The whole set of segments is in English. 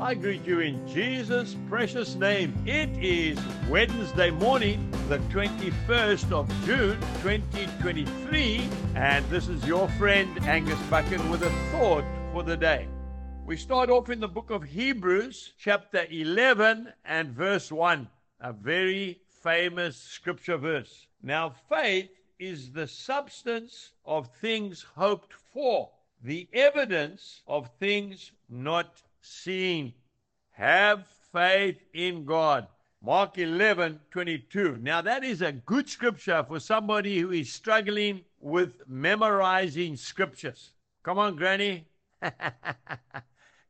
I greet you in Jesus' precious name. It is Wednesday morning, the 21st of June, 2023, and this is your friend Angus Buchan with a thought for the day. We start off in the book of Hebrews, chapter 11 and verse 1, a very famous scripture verse. Now, faith is the substance of things hoped for, the evidence of things not seen. Have faith in God. Mark 11:22. Now that is a good scripture for somebody who is struggling with memorizing scriptures. Come on, Granny.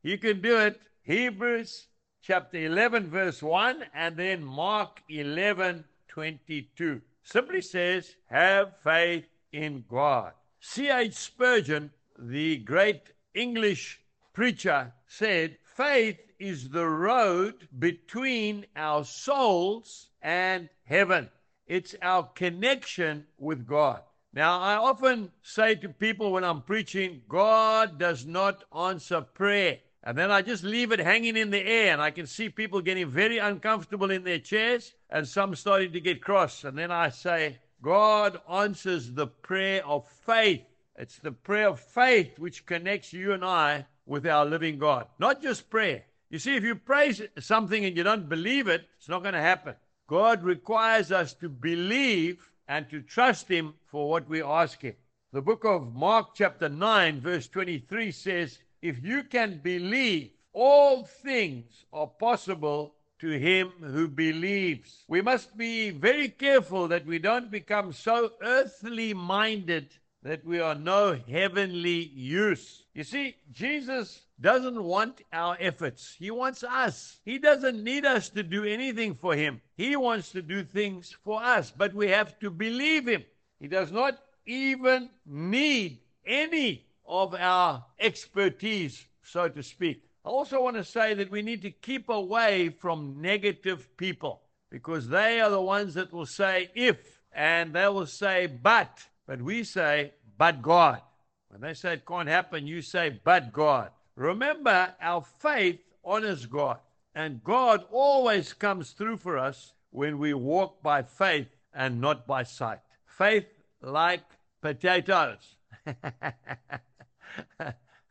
You can do it. Hebrews chapter 11 verse 1 and then Mark 11:22. Simply says, have faith in God. C.H. Spurgeon, the great English preacher, said, faith is the road between our souls and heaven. It's our connection with God. Now, I often say to people when I'm preaching, God does not answer prayer. And then I just leave it hanging in the air, and I can see people getting very uncomfortable in their chairs, and some starting to get cross. And then I say, God answers the prayer of faith. It's the prayer of faith which connects you and I with our living God, not just prayer. You see, if you pray something and you don't believe it, it's not going to happen. God requires us to believe and to trust Him for what we ask Him. The book of Mark chapter 9 verse 23 says, if you can believe, all things are possible to him who believes. We must be very careful that we don't become so earthly minded that we are no heavenly use. You see, Jesus doesn't want our efforts. He wants us. He doesn't need us to do anything for him. He wants to do things for us, but we have to believe him. He does not even need any of our expertise, so to speak. I also want to say that we need to keep away from negative people, because they are the ones that will say if, and they will say but. But we say, but God. When they say it can't happen, you say, but God. Remember, our faith honors God. And God always comes through for us when we walk by faith and not by sight. Faith like potatoes.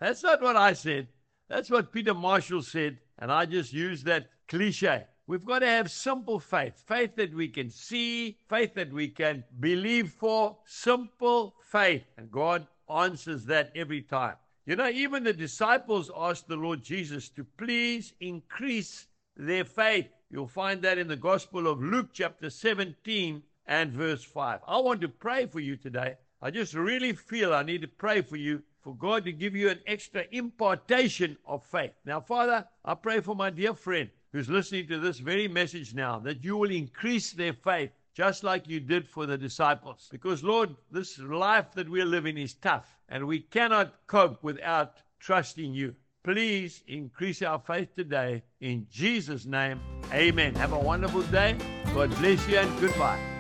That's not what I said. That's what Peter Marshall said. And I just used that cliche. We've got to have simple faith, faith that we can see, faith that we can believe for, simple faith. And God answers that every time. You know, even the disciples asked the Lord Jesus to please increase their faith. You'll find that in the Gospel of Luke chapter 17 and verse 5. I want to pray for you today. I just really feel I need to pray for you, for God to give you an extra impartation of faith. Now, Father, I pray for my dear friend who's listening to this very message now, that you will increase their faith, just like you did for the disciples. Because, Lord, this life that we're living is tough, and we cannot cope without trusting you. Please increase our faith today. In Jesus' name, amen. Have a wonderful day. God bless you and goodbye.